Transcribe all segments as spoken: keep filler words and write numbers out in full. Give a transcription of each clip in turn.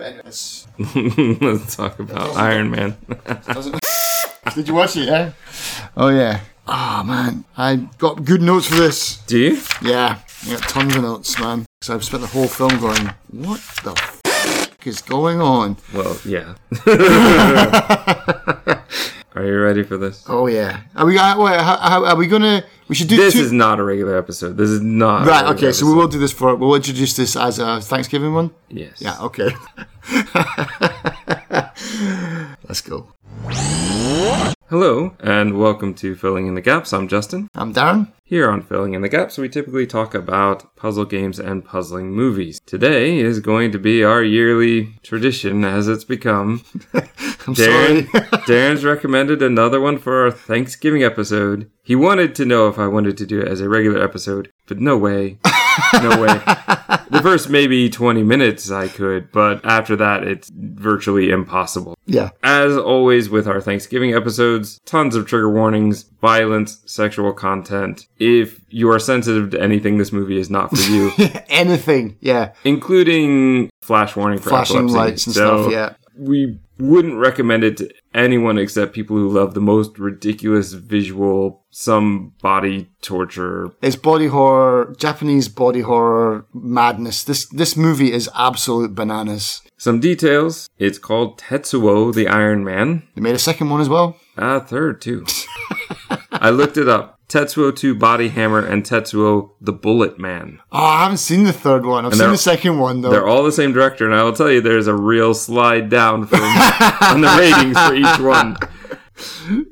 Anyways. Let's talk about Iron Man. Did you watch it, yeah? Oh, yeah. Oh, man. I got good notes for this. Do you? Yeah. I got tons of notes, man. Because I've spent the whole film going, what the f*** is going on? Well, yeah. Are you ready for this? Oh, yeah. Are we, are, are, are we going to... We should do this two- is not a regular episode. This is not right. A okay, so episode. We will do this for. We'll introduce this as a Thanksgiving one. Yes. Yeah. Okay. Let's go. Hello and welcome to Filling in the Gaps. I'm Justin. I'm Darren. Here on Filling in the Gaps, we typically talk about puzzle games and puzzling movies. Today is going to be our yearly tradition, as it's become. I'm Darren, sorry. Darren's recommended another one for our Thanksgiving episode. He wanted to know if I wanted to do it as a regular episode, but no way. No way. The first maybe twenty minutes I could, but after that, it's virtually impossible. Yeah. As always with our Thanksgiving episodes, tons of trigger warnings, violence, sexual content. If you are sensitive to anything, this movie is not for you. Anything, yeah. Including flash warning for flashing epilepsy. Lights and so stuff, yeah. We wouldn't recommend it to anyone except people who love the most ridiculous visual, some body torture. It's body horror, Japanese body horror madness. This this movie is absolute bananas. Some details. It's called Tetsuo: The Iron Man. They made a second one as well. Ah, uh, third too. I looked it up. Tetsuo two: Body Hammer and Tetsuo: The Bullet Man. Oh, I haven't seen the third one. I've and seen the second one, though. They're all the same director, and I will tell you there's a real slide down from, on the ratings for each one.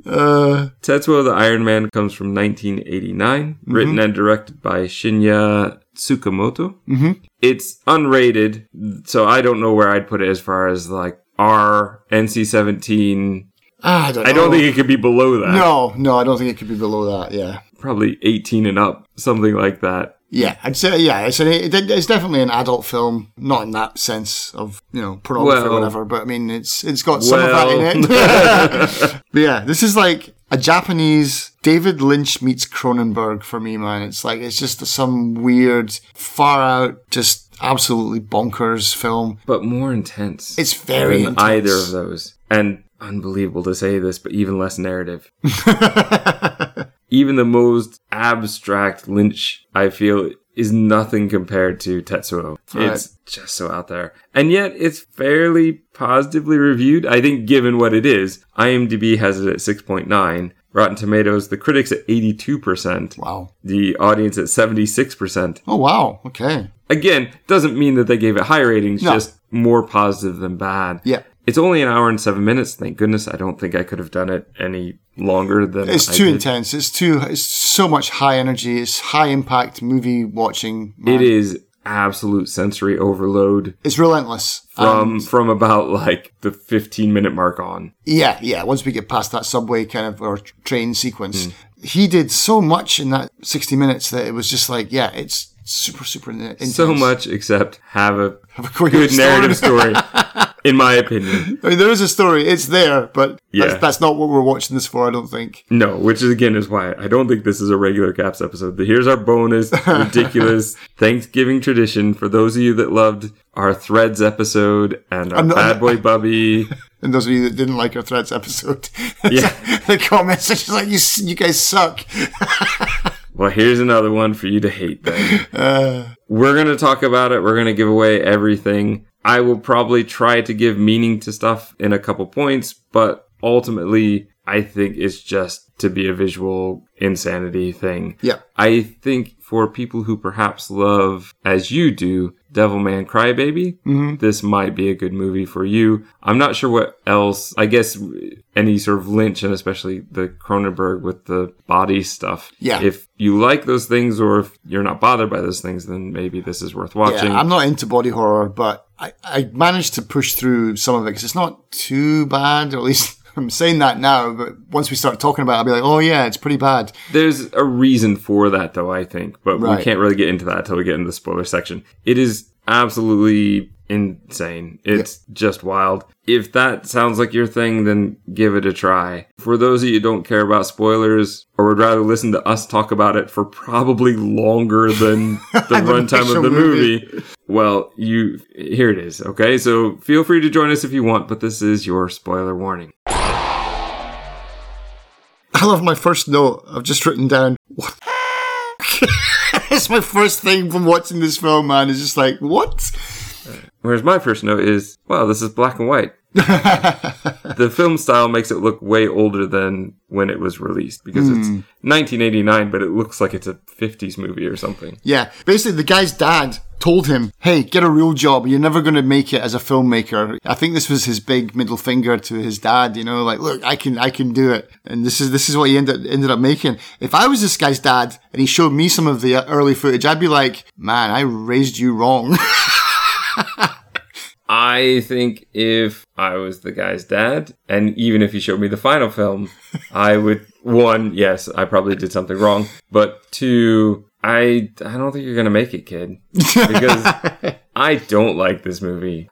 Uh, Tetsuo: The Iron Man comes from nineteen eighty-nine, mm-hmm. written and directed by Shinya Tsukamoto. Mm-hmm. It's unrated, so I don't know where I'd put it as far as like R, N C seventeen... I don't know. I don't think it could be below that. No, no, I don't think it could be below that, yeah. Probably eighteen and up, something like that. Yeah, I'd say, yeah, it's, an, it's definitely an adult film, not in that sense of, you know, pornography well, or whatever, but I mean, it's it's got some well. of that in it. But yeah, this is like a Japanese David Lynch meets Cronenberg for me, man. It's like, it's just some weird, far out, just... absolutely bonkers film, but more intense. It's very than intense. Either of those, and unbelievable to say this, but even less narrative. Even the most abstract Lynch, I feel, is nothing compared to Tetsuo. Right. It's just so out there, and yet it's fairly positively reviewed. I think, given what it is, I M D B has it at six point nine. Rotten Tomatoes, the critics at eighty-two percent. Wow. The audience at seventy-six percent. Oh, wow. Okay. Again, doesn't mean that they gave it high ratings, no. Just more positive than bad. Yeah. It's only an hour and seven minutes. Thank goodness. I don't think I could have done it any longer than It's I too did. intense. It's too, it's so much high energy. It's high impact movie watching. Man. It is absolute sensory overload. It's relentless. From and from about like the fifteen minute mark on. Yeah, yeah. Once we get past that subway kind of or train sequence. Mm. He did so much in that sixty minutes that it was just like, yeah, it's super, super intense. So much except have a, have a quick good story. narrative story, in my opinion. I mean, there is a story. It's there, but yeah. that's, that's not what we're watching this for, I don't think. No, which is, again, is why I don't think this is a regular Gaps episode. But here's our bonus, ridiculous Thanksgiving tradition for those of you that loved... our Threads episode and our not, Bad Boy Bubby. And those of you that didn't like our Threads episode. Yeah. The comments are just like, you, you guys suck. Well, here's another one for you to hate then. Uh, We're going to talk about it. We're going to give away everything. I will probably try to give meaning to stuff in a couple points, but ultimately... I think it's just to be a visual insanity thing. Yeah. I think for people who perhaps love, as you do, Devilman Crybaby, mm-hmm. this might be a good movie for you. I'm not sure what else. I guess any sort of Lynch and especially the Cronenberg with the body stuff. Yeah. If you like those things or if you're not bothered by those things, then maybe this is worth watching. Yeah, I'm not into body horror, but I, I managed to push through some of it because it's not too bad, or at least... I'm saying that now, but once we start talking about it, I'll be like, oh, yeah, it's pretty bad. There's a reason for that, though, I think. But right. We can't really get into that until we get into the spoiler section. It is absolutely insane. It's yeah. just wild. If that sounds like your thing, then give it a try. For those of you who don't care about spoilers or would rather listen to us talk about it for probably longer than the runtime of the movie, movie, well, you here it is, okay? So feel free to join us if you want, but this is your spoiler warning. I love my first note. I've just written down, what the That's my first thing from watching this film, man. It's just like, what? Whereas my first note is, wow, this is black and white. The film style makes it look way older than when it was released, because mm. it's nineteen eighty-nine, but it looks like it's a fifties movie or something. Yeah. Basically, the guy's dad told him, hey, get a real job. You're never going to make it as a filmmaker. I think this was his big middle finger to his dad, you know, like, look, I can I can do it. And this is this is what he ended, ended up making. If I was this guy's dad and he showed me some of the early footage, I'd be like, man, I raised you wrong. I think if I was the guy's dad, and even if he showed me the final film, I would, one, yes, I probably did something wrong, but two, I, I don't think you're going to make it, kid, because I don't like this movie.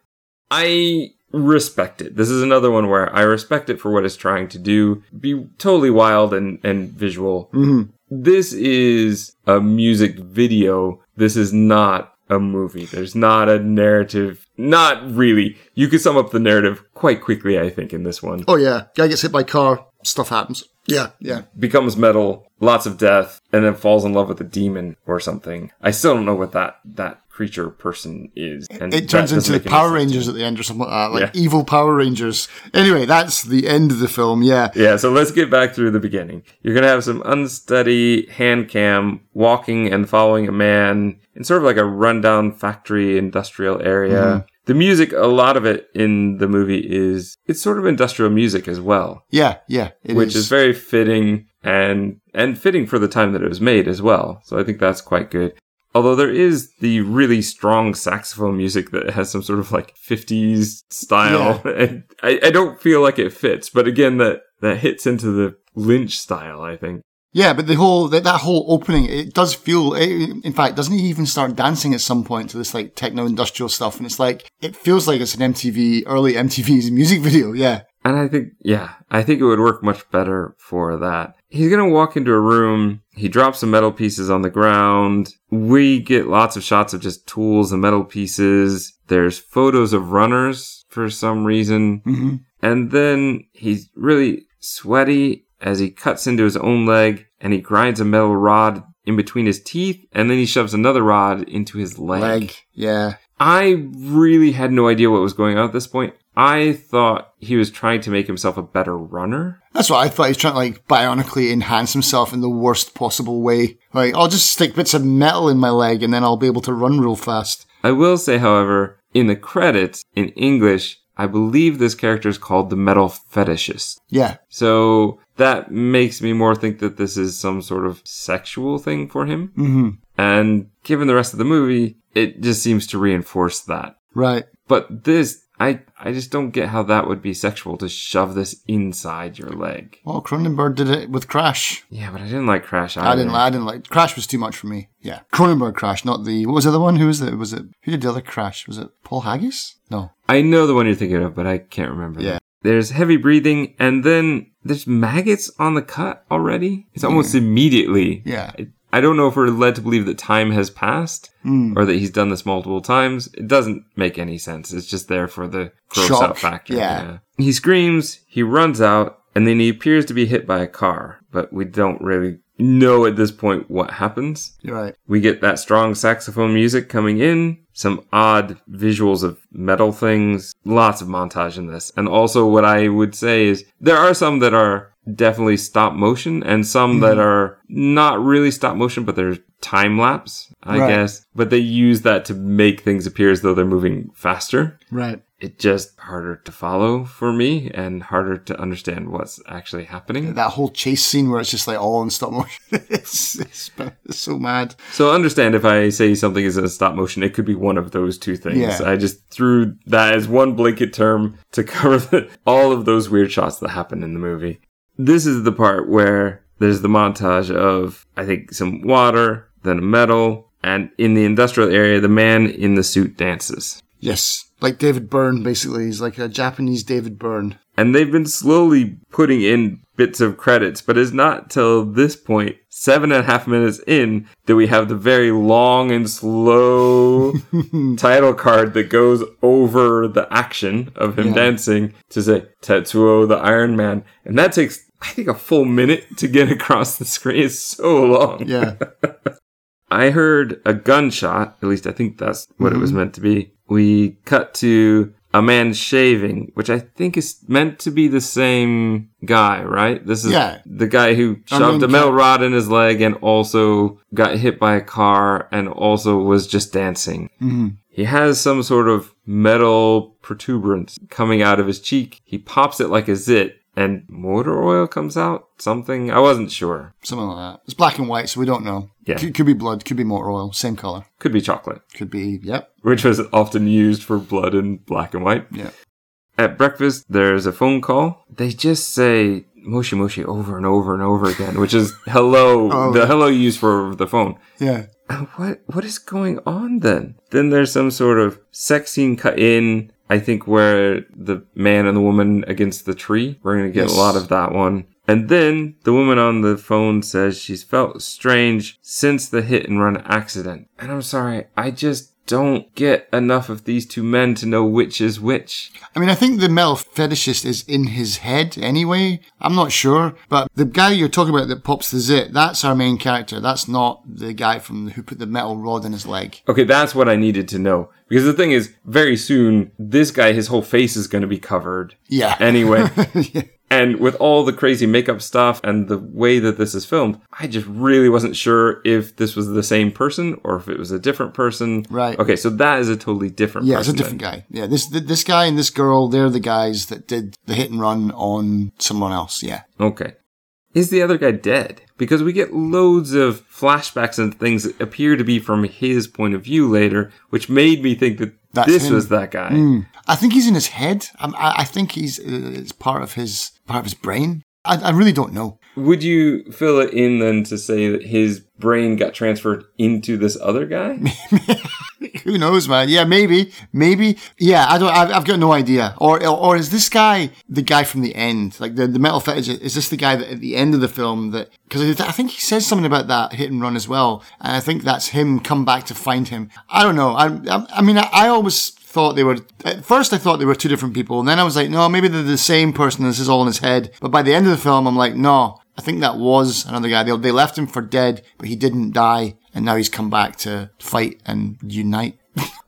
I respect it. This is another one where I respect it for what it's trying to do, be totally wild and, and visual. Mm-hmm. This is a music video. This is not a movie. There's not a narrative. Not really. You could sum up the narrative quite quickly, I think, in this one. Oh, yeah. Guy gets hit by car. Stuff happens. Yeah, yeah. Becomes metal. Lots of death. And then falls in love with a demon or something. I still don't know what that, that creature person is. And it turns into the Power Rangers at the end or something like that. Like yeah. evil Power Rangers. Anyway, that's the end of the film. Yeah. Yeah, so let's get back through the beginning. You're going to have some unsteady hand cam walking and following a man in sort of like a rundown factory industrial area. Mm-hmm. The music, a lot of it in the movie is, it's sort of industrial music as well. Yeah, yeah, it which is. Which is very fitting and and fitting for the time that it was made as well. So I think that's quite good. Although there is the really strong saxophone music that has some sort of like fifties style. Yeah. And I, I don't feel like it fits, but again, that, that hits into the Lynch style, I think. Yeah, but the whole, that, that whole opening, it does feel, it, in fact, doesn't he even start dancing at some point to this like techno-industrial stuff? And it's like, it feels like it's an M T V, early M T V's music video, yeah. And I think, yeah, I think it would work much better for that. He's going to walk into a room, he drops some metal pieces on the ground, we get lots of shots of just tools and metal pieces, there's photos of runners for some reason, mm-hmm. and then he's really sweaty as he cuts into his own leg, and he grinds a metal rod in between his teeth, and then he shoves another rod into his leg. Leg, yeah. I really had no idea what was going on at this point. I thought he was trying to make himself a better runner. That's what I thought. He was trying to, like, bionically enhance himself in the worst possible way. Like, I'll just stick bits of metal in my leg, and then I'll be able to run real fast. I will say, however, in the credits, in English, I believe this character is called the Metal Fetishist. Yeah. So that makes me more think that this is some sort of sexual thing for him. Mm-hmm. And given the rest of the movie, it just seems to reinforce that. Right. But this, I, I just don't get how that would be sexual to shove this inside your leg. Well, Cronenberg did it with Crash. Yeah, but I didn't like Crash either. I didn't, I didn't like... Crash was too much for me. Yeah. Cronenberg Crash, not the... What was the other one? Who was it? Was it... Who did the other Crash? Was it Paul Haggis? No. I know the one you're thinking of, but I can't remember. Yeah. That. There's heavy breathing, and then there's maggots on the cut already. It's almost mm. immediately. Yeah. It, I don't know if we're led to believe that time has passed mm. or that he's done this multiple times. It doesn't make any sense. It's just there for the gross Shock. out factor. Yeah. yeah. He screams, he runs out, and then he appears to be hit by a car. But we don't really know at this point what happens. You're right. We get that strong saxophone music coming in, some odd visuals of metal things, lots of montage in this. And also what I would say is there are some that are definitely stop motion and some mm. that are not really stop motion, but they're time lapse, I right. guess. But they use that to make things appear as though they're moving faster. Right. It's just harder to follow for me and harder to understand what's actually happening. That whole chase scene where it's just like all in stop motion. it's, it's, it's so mad. So understand if I say something is in stop motion, it could be one of those two things. Yeah. I just threw that as one blanket term to cover the, all of those weird shots that happen in the movie. This is the part where there's the montage of, I think, some water, then a metal, And in the industrial area, the man in the suit dances. Yes. Like David Byrne, basically. He's like a Japanese David Byrne. And they've been slowly putting in bits of credits, but it's not till this point, seven and a half minutes in, that we have the very long and slow title card that goes over the action of him yeah. dancing to say, Tetsuo the Iron Man. And that takes, I think, a full minute to get across the screen. It's so long. Yeah. I heard a gunshot, at least I think that's what mm-hmm. it was meant to be. We cut to a man shaving, which I think is meant to be the same guy, right? This is yeah. the guy who shoved I mean, a metal yeah. rod in his leg and also got hit by a car and also was just dancing. Mm-hmm. He has some sort of metal protuberance coming out of his cheek. He pops it like a zit. And motor oil comes out? Something? I wasn't sure. Something like that. It's black and white, so we don't know. Yeah. C- could be blood, could be motor oil, same color. Could be chocolate. Could be, yep. Which was often used for blood in black and white. Yeah. At breakfast, there's a phone call. They just say moshi moshi over and over and over again, which is hello, oh. the hello used for the phone. Yeah. What What is going on then? Then there's some sort of sex scene cut in. I think where the man and the woman against the tree, we're going to get yes. a lot of that one. And then the woman on the phone says she's felt strange since the hit and run accident. And I'm sorry, I just don't get enough of these two men to know which is which. I mean, I think the metal fetishist is in his head anyway. I'm not sure. But the guy you're talking about that pops the zit, that's our main character. That's not the guy from who put the metal rod in his leg. Okay, that's what I needed to know. Because the thing is, very soon, this guy, his whole face is going to be covered. Yeah. Anyway. yeah. And with all the crazy makeup stuff and the way that this is filmed, I just really wasn't sure if this was the same person or if it was a different person. Right. Okay, so that is a totally different yeah, person. Yeah, it's a different then. guy. Yeah, this this guy and this girl, they're the guys that did the hit and run on someone else, yeah. Okay. Is the other guy dead? Because we get loads of flashbacks and things that appear to be from his point of view later, which made me think that That's this him. was that guy. Mm. I think he's in his head. I'm, I, I think he's uh, it's part of his part of his brain. I, I really don't know. Would you fill it in then to say that his brain got transferred into this other guy? Who knows, man? Yeah, maybe, maybe. Yeah, I don't. I've, I've got no idea. Or, or is this guy the guy from the end? Like the the metal fetish? Is this the guy that at the end of the film that? Because I think he says something about that hit and run as well, and I think that's him come back to find him. I don't know. I I, I mean, I, I always. thought they were at first I thought they were two different people, and then I was like, no, maybe they're the same person, this is all in his head. But by the end of the film, I'm like, no, I think that was another guy. They, they left him for dead, but he didn't die, and now he's come back to fight and unite.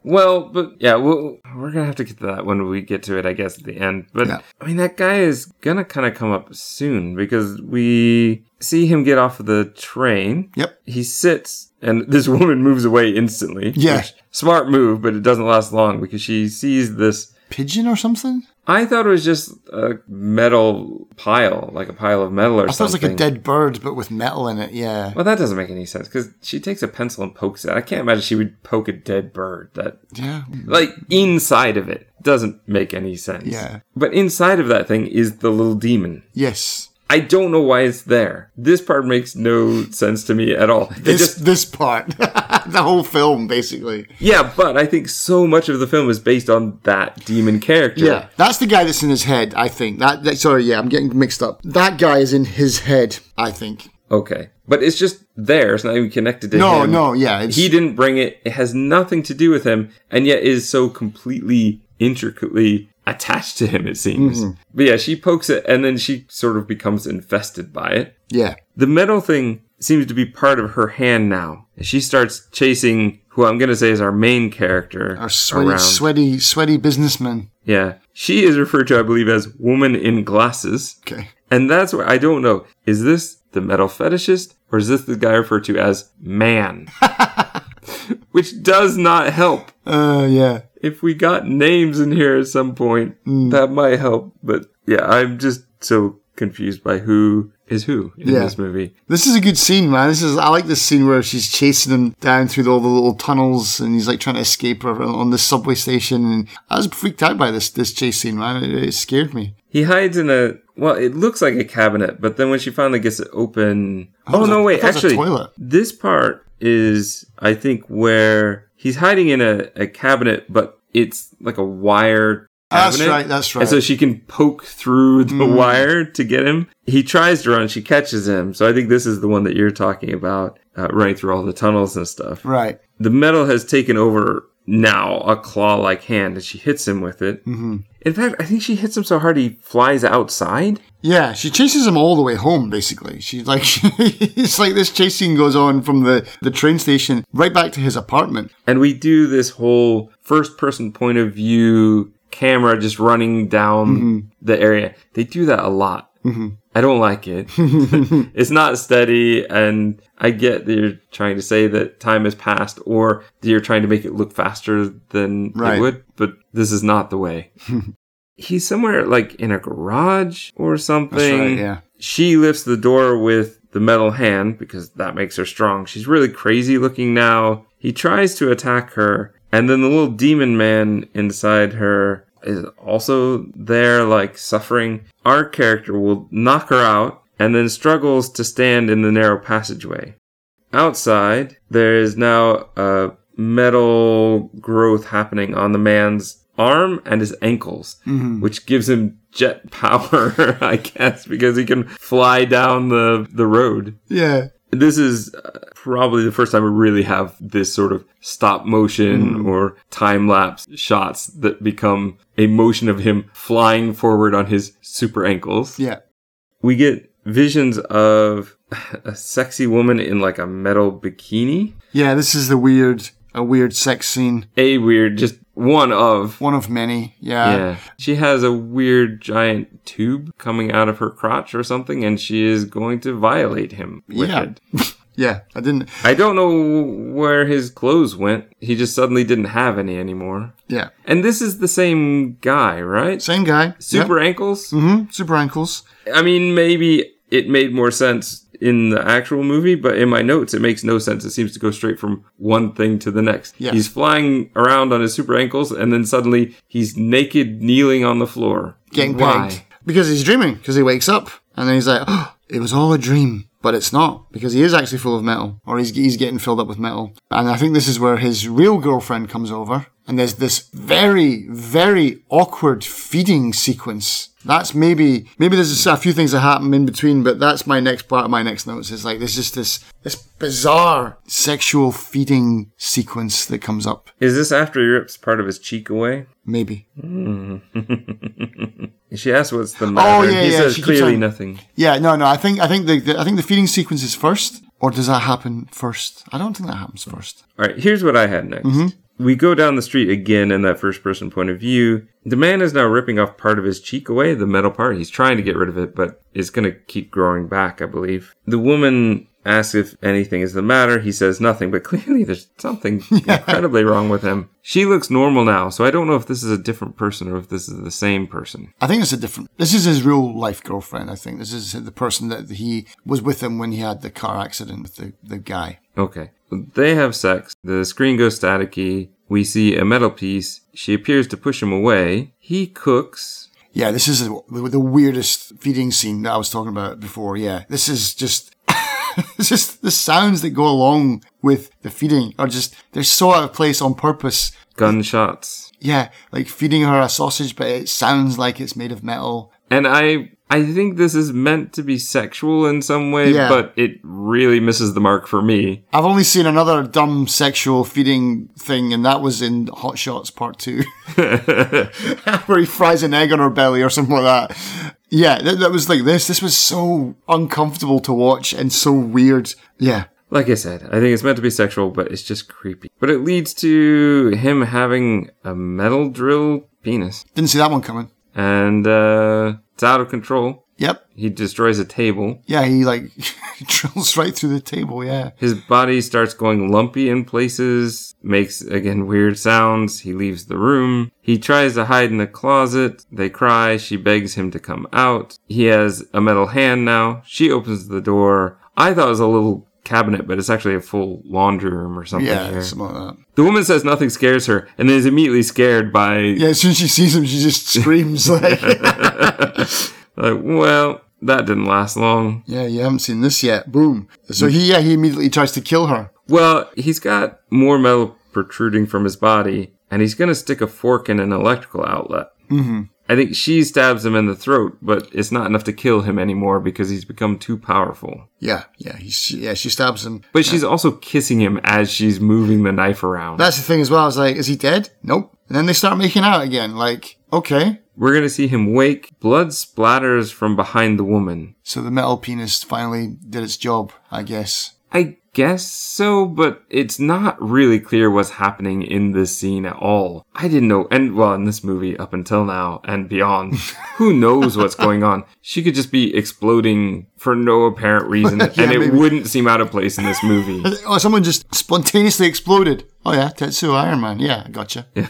Well, but yeah, we'll, we're gonna have to get to that when we get to it, I guess, at the end. But yeah. I mean, that guy is gonna kind of come up soon, because we see him get off of the train. Yep. He sits, and this woman moves away instantly. Yeah. Which, smart move, but it doesn't last long because she sees this... pigeon or something? I thought it was just a metal pile, like a pile of metal or I something. I thought it was like a dead bird, but with metal in it, yeah. Well, that doesn't make any sense, because she takes a pencil and pokes it. I can't imagine she would poke a dead bird. That, yeah. Like, inside of it doesn't make any sense. Yeah. But inside of that thing is the little demon. Yes. I don't know why it's there. This part makes no sense to me at all. This, just... this part. The whole film, basically. Yeah, but I think so much of the film is based on that demon character. Yeah, that's the guy that's in his head, I think. That, that Sorry, yeah, I'm getting mixed up. That guy is in his head, I think. Okay. But it's just there. It's not even connected to no, him. No, no, yeah. It's... He didn't bring it. It has nothing to do with him, and yet is so completely, intricately... attached to him, it seems. Mm-hmm. But yeah, she pokes it, and then she sort of becomes infested by it. Yeah. The metal thing seems to be part of her hand now. She starts chasing who I'm going to say is our main character. Our sweaty, around. sweaty, sweaty businessman. Yeah. She is referred to, I believe, as woman in glasses. Okay. And that's where, I don't know, is this the metal fetishist, or is this the guy referred to as man? Which does not help. Uh, yeah. If we got names in here at some point, mm. that might help. But yeah, I'm just so confused by who is who in yeah. this movie. This is a good scene, man. This is I like this scene where she's chasing him down through all the little tunnels, and he's like trying to escape her on the subway station. And I was freaked out by this this chase scene, man. It, it scared me. He hides in a well, it looks like a cabinet, but then when she finally gets it open, oh no, wait, actually, this part is, I think, where he's hiding in a, a cabinet, but it's like a wire cabinet. That's right, that's right. And so she can poke through the mm. wire to get him. He tries to run, she catches him. So I think this is the one that you're talking about, uh, running through all the tunnels and stuff. Right. The metal has taken over now a claw-like hand, and she hits him with it. Mm-hmm. In fact, I think she hits him so hard he flies outside. Yeah, she chases him all the way home, basically. She's like, she, it's like this chase scene goes on from the, the train station right back to his apartment. And we do this whole first-person point of view camera just running down mm-hmm. the area. They do that a lot. Mm-hmm. I don't like it. It's not steady, and I get that you're trying to say that time has passed or that you're trying to make it look faster than right. it would, but this is not the way. He's somewhere like in a garage or something. That's right, yeah. She lifts the door with the metal hand because that makes her strong. She's really crazy looking now. He tries to attack her, and then the little demon man inside her is also there, like, suffering. Our character will knock her out and then struggles to stand in the narrow passageway. Outside, there is now a metal growth happening on the man's arm and his ankles, mm-hmm. which gives him jet power, I guess, because he can fly down the, the road. Yeah. This is probably the first time we really have this sort of stop motion mm. or time-lapse shots that become a motion of him flying forward on his super ankles. Yeah. We get visions of a sexy woman in like a metal bikini. Yeah, this is the weird, a weird sex scene. A weird, just one of. One of many, yeah. Yeah. She has a weird giant tube coming out of her crotch or something, and she is going to violate him with yeah. it. Yeah, I didn't... I don't know where his clothes went. He just suddenly didn't have any anymore. Yeah. And this is the same guy, right? Same guy. Super yeah. ankles? Mm-hmm, super ankles. I mean, maybe it made more sense in the actual movie, but in my notes, it makes no sense. It seems to go straight from one thing to the next. Yes. He's flying around on his super ankles, and then suddenly he's naked, kneeling on the floor. Getting Why? Pegged. Because he's dreaming, because he wakes up, and then he's like, oh, it was all a dream. But it's not, because he is actually full of metal, or he's he's getting filled up with metal. And I think this is where his real girlfriend comes over, and there's this very, very awkward feeding sequence. That's maybe, maybe there's a few things that happen in between, but that's my next part of my next notes. It's like, there's just this, this bizarre sexual feeding sequence that comes up. Is this after he rips part of his cheek away? Maybe. Mm. She asks what's the matter. Oh, yeah, he yeah, says clearly saying, nothing. Yeah, no, no. I think I think the, the I think the feeding sequence is first, or does that happen first? I don't think that happens first. All right, here's what I had next. Mm-hmm. We go down the street again in that first-person point of view. The man is now ripping off part of his cheek away, the metal part. He's trying to get rid of it, but it's going to keep growing back, I believe. The woman asks if anything is the matter. He says nothing, but clearly there's something yeah. incredibly wrong with him. She looks normal now, so I don't know if this is a different person or if this is the same person. I think it's a different... This is his real-life girlfriend, I think. This is the person that he was with him when he had the car accident with the, the guy. Okay. They have sex. The screen goes staticky. We see a metal piece. She appears to push him away. He cooks... Yeah, this is the, the weirdest feeding scene that I was talking about before, yeah. This is just... It's just the sounds that go along with the feeding are just, they're so out of place on purpose. Gunshots. Yeah, like feeding her a sausage, but it sounds like it's made of metal. And I I think this is meant to be sexual in some way, yeah. but it really misses the mark for me. I've only seen another dumb sexual feeding thing, and that was in Hot Shots Part two, where he fries an egg on her belly or something like that. Yeah, that, that was like this. This was so uncomfortable to watch and so weird. Yeah. Like I said, I think it's meant to be sexual, but it's just creepy. But it leads to him having a metal drill penis. Didn't see that one coming. And uh, it's out of control. Yep. He destroys a table. Yeah, he like drills right through the table, yeah. His body starts going lumpy in places, makes, again, weird sounds. He leaves the room. He tries to hide in the closet. They cry. She begs him to come out. He has a metal hand now. She opens the door. I thought it was a little cabinet, but it's actually a full laundry room or something. Yeah, something like that. The woman says nothing scares her, and then is immediately scared by... Yeah, as soon as she sees him, she just screams like... Like, well, that didn't last long. Yeah, you haven't seen this yet. Boom. So he, yeah, he immediately tries to kill her. Well, he's got more metal protruding from his body, and he's going to stick a fork in an electrical outlet. Mm-hmm. I think she stabs him in the throat, but it's not enough to kill him anymore because he's become too powerful. Yeah, yeah, he, yeah. She stabs him. But yeah. She's also kissing him as she's moving the knife around. That's the thing as well. I was like, is he dead? Nope. And then they start making out again. Like, okay. We're going to see him wake. Blood splatters from behind the woman. So the metal penis finally did its job, I guess. I guess so, but it's not really clear what's happening in this scene at all. I didn't know, and well, in this movie up until now and beyond, who knows what's going on? She could just be exploding for no apparent reason, yeah, and it maybe. wouldn't seem out of place in this movie. Oh, someone just spontaneously exploded. Oh yeah, Tetsuo Iron Man. Yeah, I gotcha. Yeah.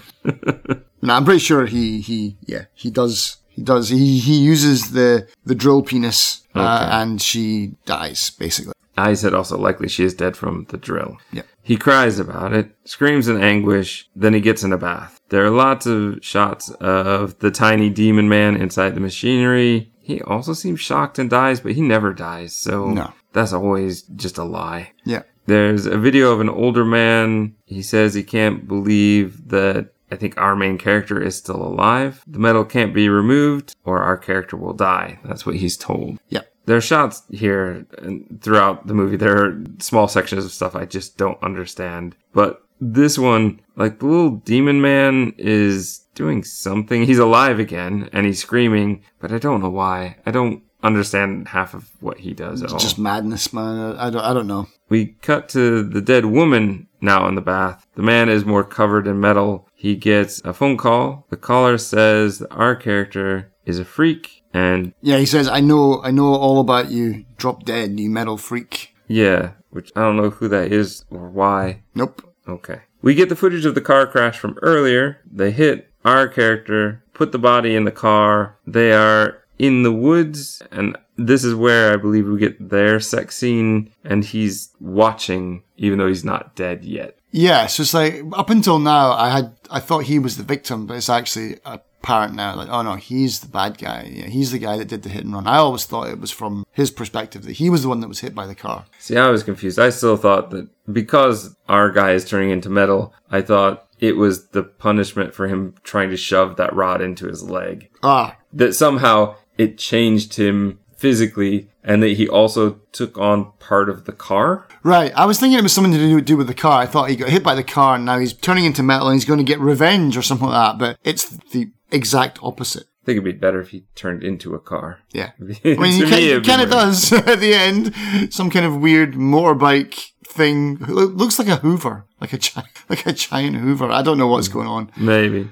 No, I'm pretty sure he, he, yeah, he does, he does, he, he uses the, the drill penis, okay. uh, and she dies, basically. I said also likely she is dead from the drill. Yeah. He cries about it, screams in anguish, then he gets in a bath. There are lots of shots of the tiny demon man inside the machinery. He also seems shocked and dies, but he never dies, so no. That's always just a lie. Yeah. There's a video of an older man. He says he can't believe that I think our main character is still alive. The metal can't be removed or our character will die. That's what he's told. Yeah. There are shots here and throughout the movie. There are small sections of stuff I just don't understand. But this one, like the little demon man is doing something. He's alive again and he's screaming, but I don't know why. I don't understand half of what he does at all. It's just madness, man. I don't, I don't know. We cut to the dead woman now in the bath. The man is more covered in metal. He gets a phone call. The caller says our character is a freak. And yeah, he says, I know I know all about you. Drop dead, you metal freak. Yeah, which I don't know who that is or why. Nope. Okay. We get the footage of the car crash from earlier. They hit our character, put the body in the car. They are in the woods, and this is where I believe we get their sex scene, and he's watching, even though he's not dead yet. Yeah, so it's like, up until now, I had I thought he was the victim, but it's actually... a parent now, like, oh no, he's the bad guy. Yeah, he's the guy that did the hit and run. I always thought it was from his perspective that he was the one that was hit by the car. See, I was confused. I still thought that because our guy is turning into metal, I thought it was the punishment for him trying to shove that rod into his leg. Ah. That somehow it changed him physically and that he also took on part of the car. Right. I was thinking it was something to do with the car. I thought he got hit by the car and now he's turning into metal and he's going to get revenge or something like that, but it's the exact opposite. I think it'd be better if he turned into a car. Yeah. I mean, he kind of does at the end. Some kind of weird motorbike thing. It looks like a Hoover. Like a, gi- like a giant Hoover. I don't know what's going on. Maybe.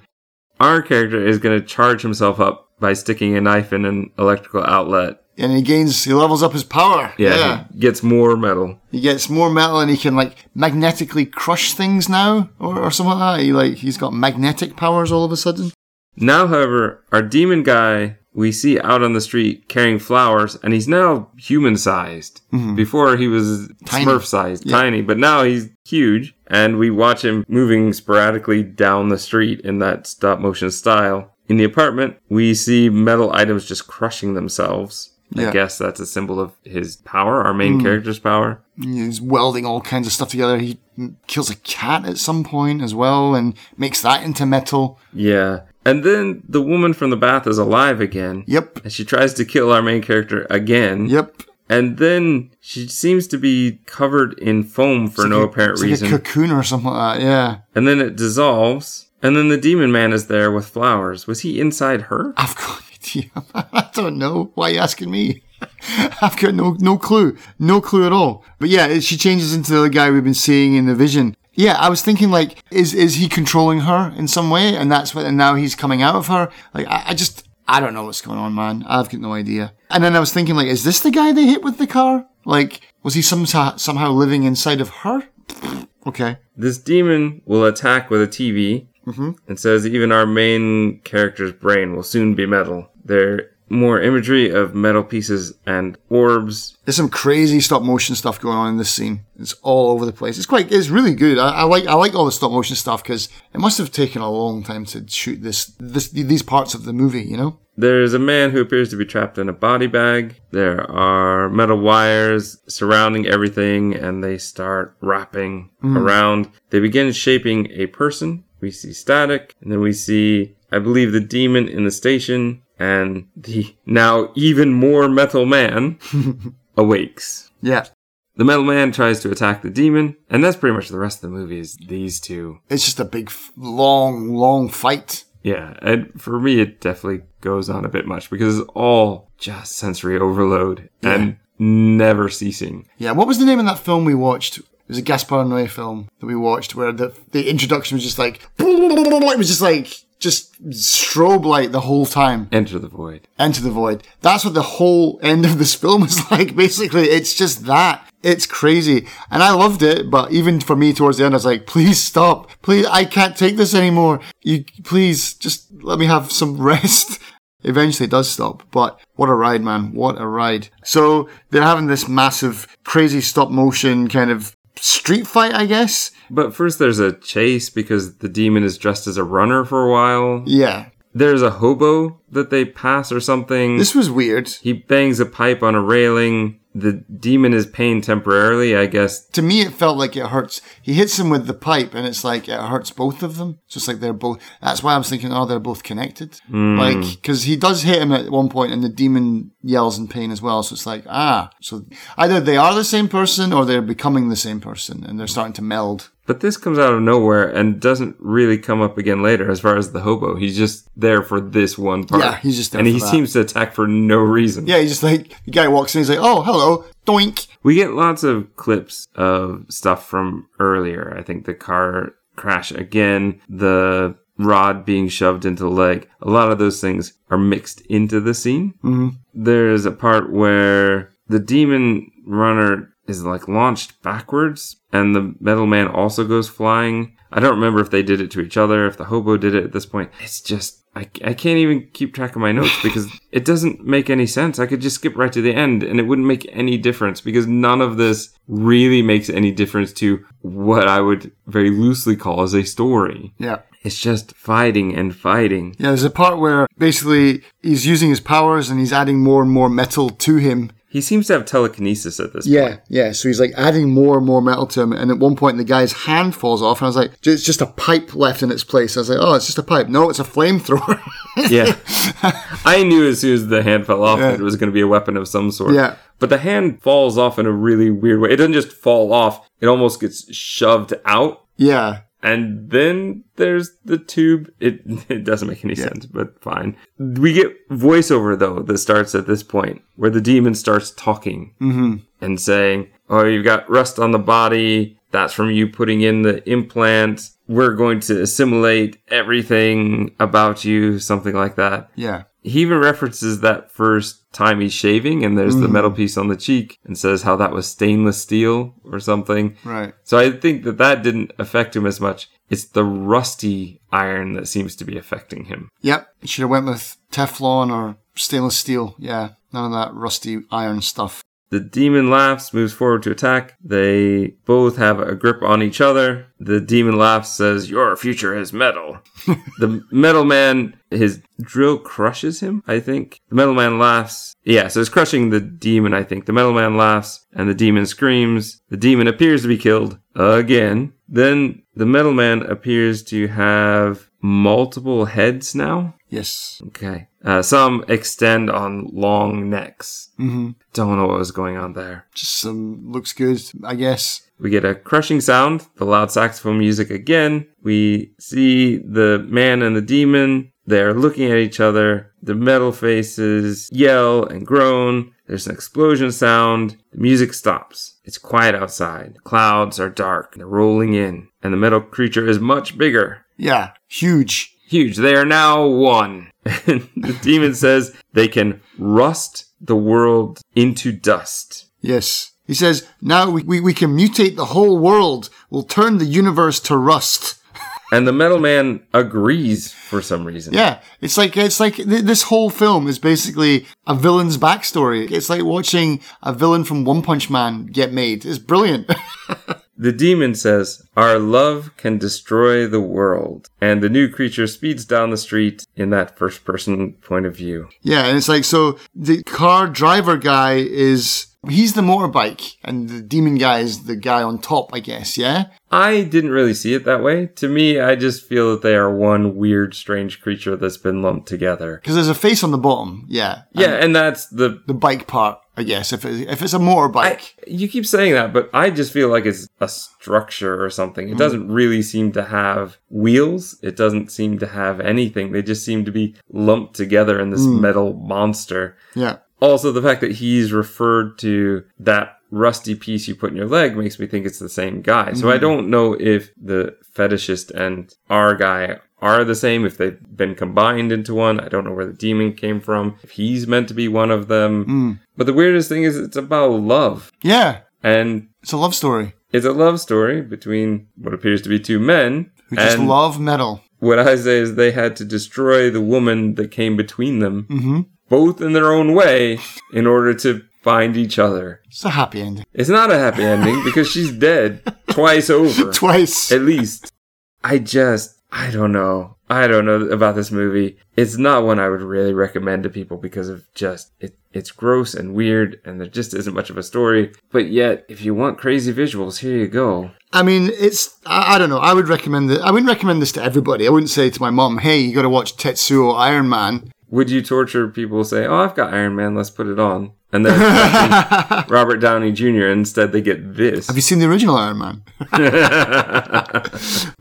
Our character is going to charge himself up by sticking a knife in an electrical outlet. And he gains, he levels up his power. Yeah, yeah. He gets more metal. He gets more metal and he can, like, magnetically crush things now or, or something like that. He, like, he's got magnetic powers all of a sudden. Now, however, our demon guy we see out on the street carrying flowers, and he's now human-sized. Mm-hmm. Before he was tiny. Smurf-sized, yeah. Tiny, but now he's huge, and we watch him moving sporadically down the street in that stop-motion style. In the apartment, we see metal items just crushing themselves. I yeah. guess that's a symbol of his power, our main mm. character's power. He's welding all kinds of stuff together. He kills a cat at some point as well and makes that into metal. Yeah. And then the woman from the bath is alive again. Yep. And she tries to kill our main character again. Yep. And then she seems to be covered in foam for it's no like a, apparent it's reason. Like a cocoon or something like that, yeah. And then it dissolves. And then the demon man is there with flowers. Was he inside her? I've got no idea. I don't know. Why are you asking me? I've got no, no clue. No clue at all. But yeah, she changes into the guy we've been seeing in the vision. Yeah, I was thinking, like, is is he controlling her in some way? And that's what, and now he's coming out of her. Like, I, I just, I don't know what's going on, man. I've got no idea. And then I was thinking, like, is this the guy they hit with the car? Like, was he some, somehow living inside of her? Okay. This demon will attack with a T V mm-hmm. and says even our main character's brain will soon be metal. They're... more imagery of metal pieces and orbs. There's some crazy stop motion stuff going on in this scene. It's all over the place. It's quite, it's really good. I, I like, I like all the stop motion stuff because it must have taken a long time to shoot this, this, these parts of the movie, you know? There's a man who appears to be trapped in a body bag. There are metal wires surrounding everything, and they start wrapping mm. around. They begin shaping a person. We see static, and then we see, I believe, the demon in the station, and the now even more metal man awakes. Yeah. The metal man tries to attack the demon, and that's pretty much the rest of the movie is these two. It's just a big, long, long fight. Yeah, and for me, it definitely goes on a bit much because it's all just sensory overload yeah. and never ceasing. Yeah, what was the name of that film we watched? It was a Gaspar Noé film that we watched where the the introduction was just like, it was just like, just strobe light the whole time. Enter the Void. Enter the Void. That's what the whole end of this film is like, basically. It's just that. It's crazy. And I loved it, but even for me towards the end, I was like, please stop. Please, I can't take this anymore. You, please, just let me have some rest. Eventually it does stop, but what a ride, man. What a ride. So they're having this massive, crazy stop motion kind of street fight, I guess. But first there's a chase because the demon is dressed as a runner for a while. Yeah. There's a hobo that they pass or something. This was weird. He bangs a pipe on a railing. The demon is pained temporarily, I guess. To me, it felt like it hurts. He hits him with the pipe, and it's like it hurts both of them. So it's like they're both... That's why I was thinking, oh, they're both connected. Mm. Like, because he does hit him at one point, and the demon yells in pain as well. So it's like, ah. So either they are the same person, or they're becoming the same person, and they're starting to meld. But this comes out of nowhere and doesn't really come up again later as far as the hobo. He's just there for this one part. Yeah, he's just there and for he that. Seems to attack for no reason. Yeah, he's just like, the guy walks in, he's like, oh, hello, doink. We get lots of clips of stuff from earlier. I think the car crash again, the rod being shoved into the leg. A lot of those things are mixed into the scene. Mm-hmm. There's a part where the demon runner is like launched backwards and the metal man also goes flying. I don't remember if they did it to each other, if the hobo did it at this point. It's just, I, I can't even keep track of my notes because it doesn't make any sense. I could just skip right to the end and it wouldn't make any difference because none of this really makes any difference to what I would very loosely call as a story. Yeah. It's just fighting and fighting. Yeah, there's a part where basically he's using his powers and he's adding more and more metal to him. He seems to have telekinesis at this yeah, point. Yeah, yeah. So he's like adding more and more metal to him. And at one point, the guy's hand falls off. And I was like, it's just a pipe left in its place. I was like, oh, it's just a pipe. No, it's a flamethrower. Yeah. I knew as soon as the hand fell off yeah. that it was going to be a weapon of some sort. Yeah. But the hand falls off in a really weird way. It doesn't just fall off. It almost gets shoved out. Yeah. And then there's the tube. It it doesn't make any yeah. sense, but fine. We get voiceover, though, that starts at this point, where the demon starts talking mm-hmm. and saying, oh, you've got rust on the body. That's from you putting in the implant. We're going to assimilate everything about you, something like that. Yeah. He even references that first time he's shaving and there's mm. the metal piece on the cheek and says how that was stainless steel or something. Right. So I think that that didn't affect him as much. It's the rusty iron that seems to be affecting him. Yep. He should have went with Teflon or stainless steel. Yeah. None of that rusty iron stuff. The demon laughs, moves forward to attack. They both have a grip on each other. The demon laughs, says, your future is metal. The metal man, his drill crushes him, I think. The metal man laughs. Yeah, so it's crushing the demon, I think. The metal man laughs, and the demon screams. The demon appears to be killed again. Then the metal man appears to have multiple heads now. Yes. Okay. Uh, some extend on long necks. Mm-hmm. Don't know what was going on there. Just some looks good, I guess. We get a crushing sound, the loud saxophone music again. We see the man and the demon. They're looking at each other. The metal faces yell and groan. There's an explosion sound. The music stops. It's quiet outside. The clouds are dark. They're rolling in. And the metal creature is much bigger. Yeah, huge. Huge. They are now one. And the demon says they can rust the world into dust. Yes. He says, now we, we, we can mutate the whole world. We'll turn the universe to rust. And the metal man agrees for some reason. Yeah. It's like, it's like th- this whole film is basically a villain's backstory. It's like watching a villain from One Punch Man get made. It's brilliant. The demon says, "Our love can destroy the world." And the new creature speeds down the street in that first-person point of view. Yeah, and it's like, so the car driver guy is... he's the motorbike, and the demon guy is the guy on top, I guess, yeah? I didn't really see it that way. To me, I just feel that they are one weird, strange creature that's been lumped together. Because there's a face on the bottom, yeah. Yeah, and, and that's the... the bike part, I guess, if, it, if it's a motorbike. I, you keep saying that, but I just feel like it's a structure or something. It mm-hmm. doesn't really seem to have wheels. It doesn't seem to have anything. They just seem to be lumped together in this mm. metal monster. Yeah. Also, the fact that he's referred to that rusty piece you put in your leg makes me think it's the same guy. So mm. I don't know if the fetishist and our guy are the same, if they've been combined into one. I don't know where the demon came from, if he's meant to be one of them. Mm. But the weirdest thing is it's about love. Yeah. And it's a love story. It's a love story between what appears to be two men. Who just love metal. What I say is they had to destroy the woman that came between them. Mm-hmm. Both in their own way, in order to find each other. It's a happy ending. It's not a happy ending, because she's dead twice over. Twice. At least. I just, I don't know. I don't know about this movie. It's not one I would really recommend to people because of just, it, it's gross and weird, and there just isn't much of a story. But yet, if you want crazy visuals, here you go. I mean, it's, I, I don't know. I would recommend it. I wouldn't recommend this to everybody. I wouldn't say to my mom, hey, you got to watch Tetsuo Iron Man. Would you torture people, say, oh, I've got Iron Man, let's put it on? And then Robert Downey Junior Instead, they get this. Have you seen the original Iron Man? But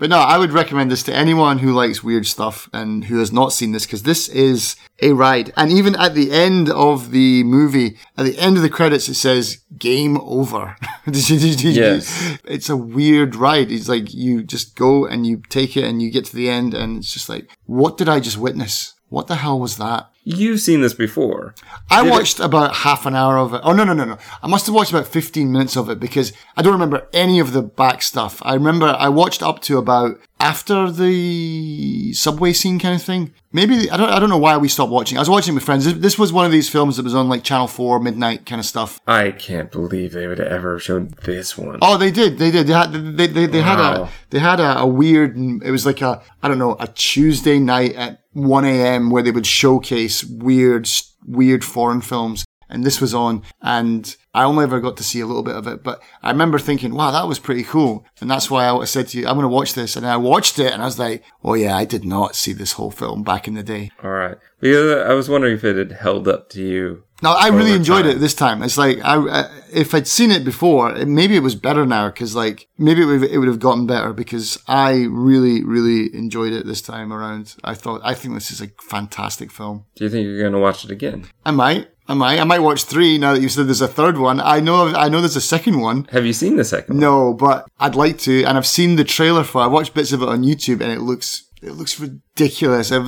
no, I would recommend this to anyone who likes weird stuff and who has not seen this, because this is a ride. And even at the end of the movie, at the end of the credits, it says, game over. Yes. It's a weird ride. It's like you just go and you take it and you get to the end and it's just like, what did I just witness? What the hell was that? You've seen this before. I Did watched it? about half an hour of it. Oh, no, no, no, no. I must have watched about fifteen minutes of it because I don't remember any of the back stuff. I remember I watched up to about after the subway scene kind of thing. Maybe, I don't I don't know why we stopped watching. I was watching with friends. This was one of these films that was on like Channel four, midnight kind of stuff. I can't believe they would have ever shown this one. Oh, they did. They did. They had, they, they, they had, wow. a, they had a, a weird, it was like a, I don't know, a Tuesday night at one a.m. where they would showcase weird, weird foreign films. And this was on, and I only ever got to see a little bit of it. But I remember thinking, wow, that was pretty cool. And that's why I said to you, I'm going to watch this. And I watched it, and I was like, oh, yeah, I did not see this whole film back in the day. All right. Because I was wondering if it had held up to you. No, I really enjoyed it this time. It's like, I, I if I'd seen it before, it, maybe it was better now because, like, maybe it would, it would have gotten better because I really, really enjoyed it this time around. I thought, I think this is a fantastic film. Do you think you're going to watch it again? I might. I might. I might watch three now that you said there's a third one. I know I know there's a second one. Have you seen the second one? No, but I'd like to. And I've seen the trailer for it. I watched bits of it on YouTube and it looks it looks ridiculous. And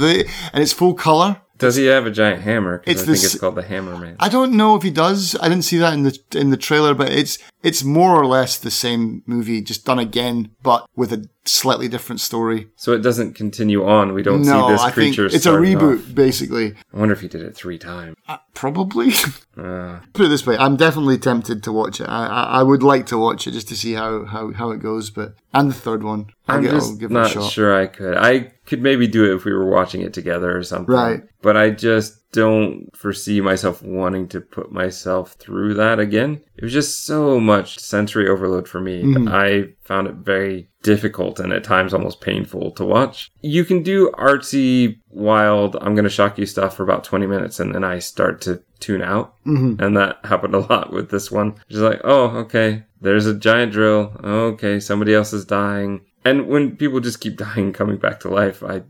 it's full colour. Does he have a giant hammer? Because I think it's called the Hammer Man. I don't know if he does. I didn't see that in the in the trailer, but it's it's more or less the same movie, just done again, but with a slightly different story. So it doesn't continue on. We don't no, see this I creature. Think it's a reboot, off. basically. I wonder if he did it three times. Uh, probably. uh. Put it this way: I'm definitely tempted to watch it. I, I I would like to watch it just to see how how how it goes. But and the third one, I'll I'm get, just I'll give not it a shot. sure I could. I. Could maybe do it if we were watching it together or something. Right. But I just don't foresee myself wanting to put myself through that again. It was just so much sensory overload for me. Mm-hmm. I found it very difficult and at times almost painful to watch. You can do artsy, wild, I'm going to shock you stuff for about twenty minutes and then I start to tune out. Mm-hmm. And that happened a lot with this one. Just like, oh, okay, there's a giant drill. Okay, somebody else is dying. And when people just keep dying and coming back to life, I,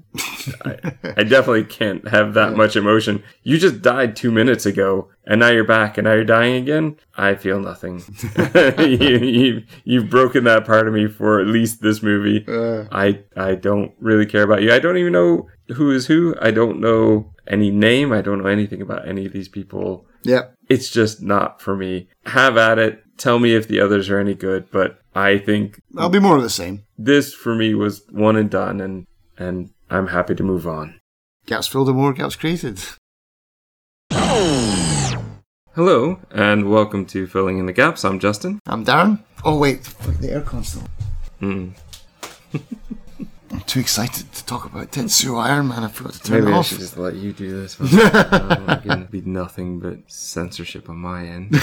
I, I definitely can't have that yeah. much emotion. You just died two minutes ago, and now you're back, and now you're dying again. I feel nothing. you, you, you've broken that part of me for at least this movie. Uh, I, I don't really care about you. I don't even know who is who. I don't know any name. I don't know anything about any of these people. Yeah, it's just not for me. Have at it. Tell me if the others are any good, but I think I'll be more of the same. This for me was one and done, and and I'm happy to move on. Gaps filled and more gaps created. Hello, and welcome to Filling in the Gaps. I'm Justin. I'm Darren. Oh, wait. The air console. Mm. I'm too excited to talk about Tetsuo Iron Man. I forgot to turn Maybe it I off. Maybe I should just let you do this. There'd be nothing but censorship on my end.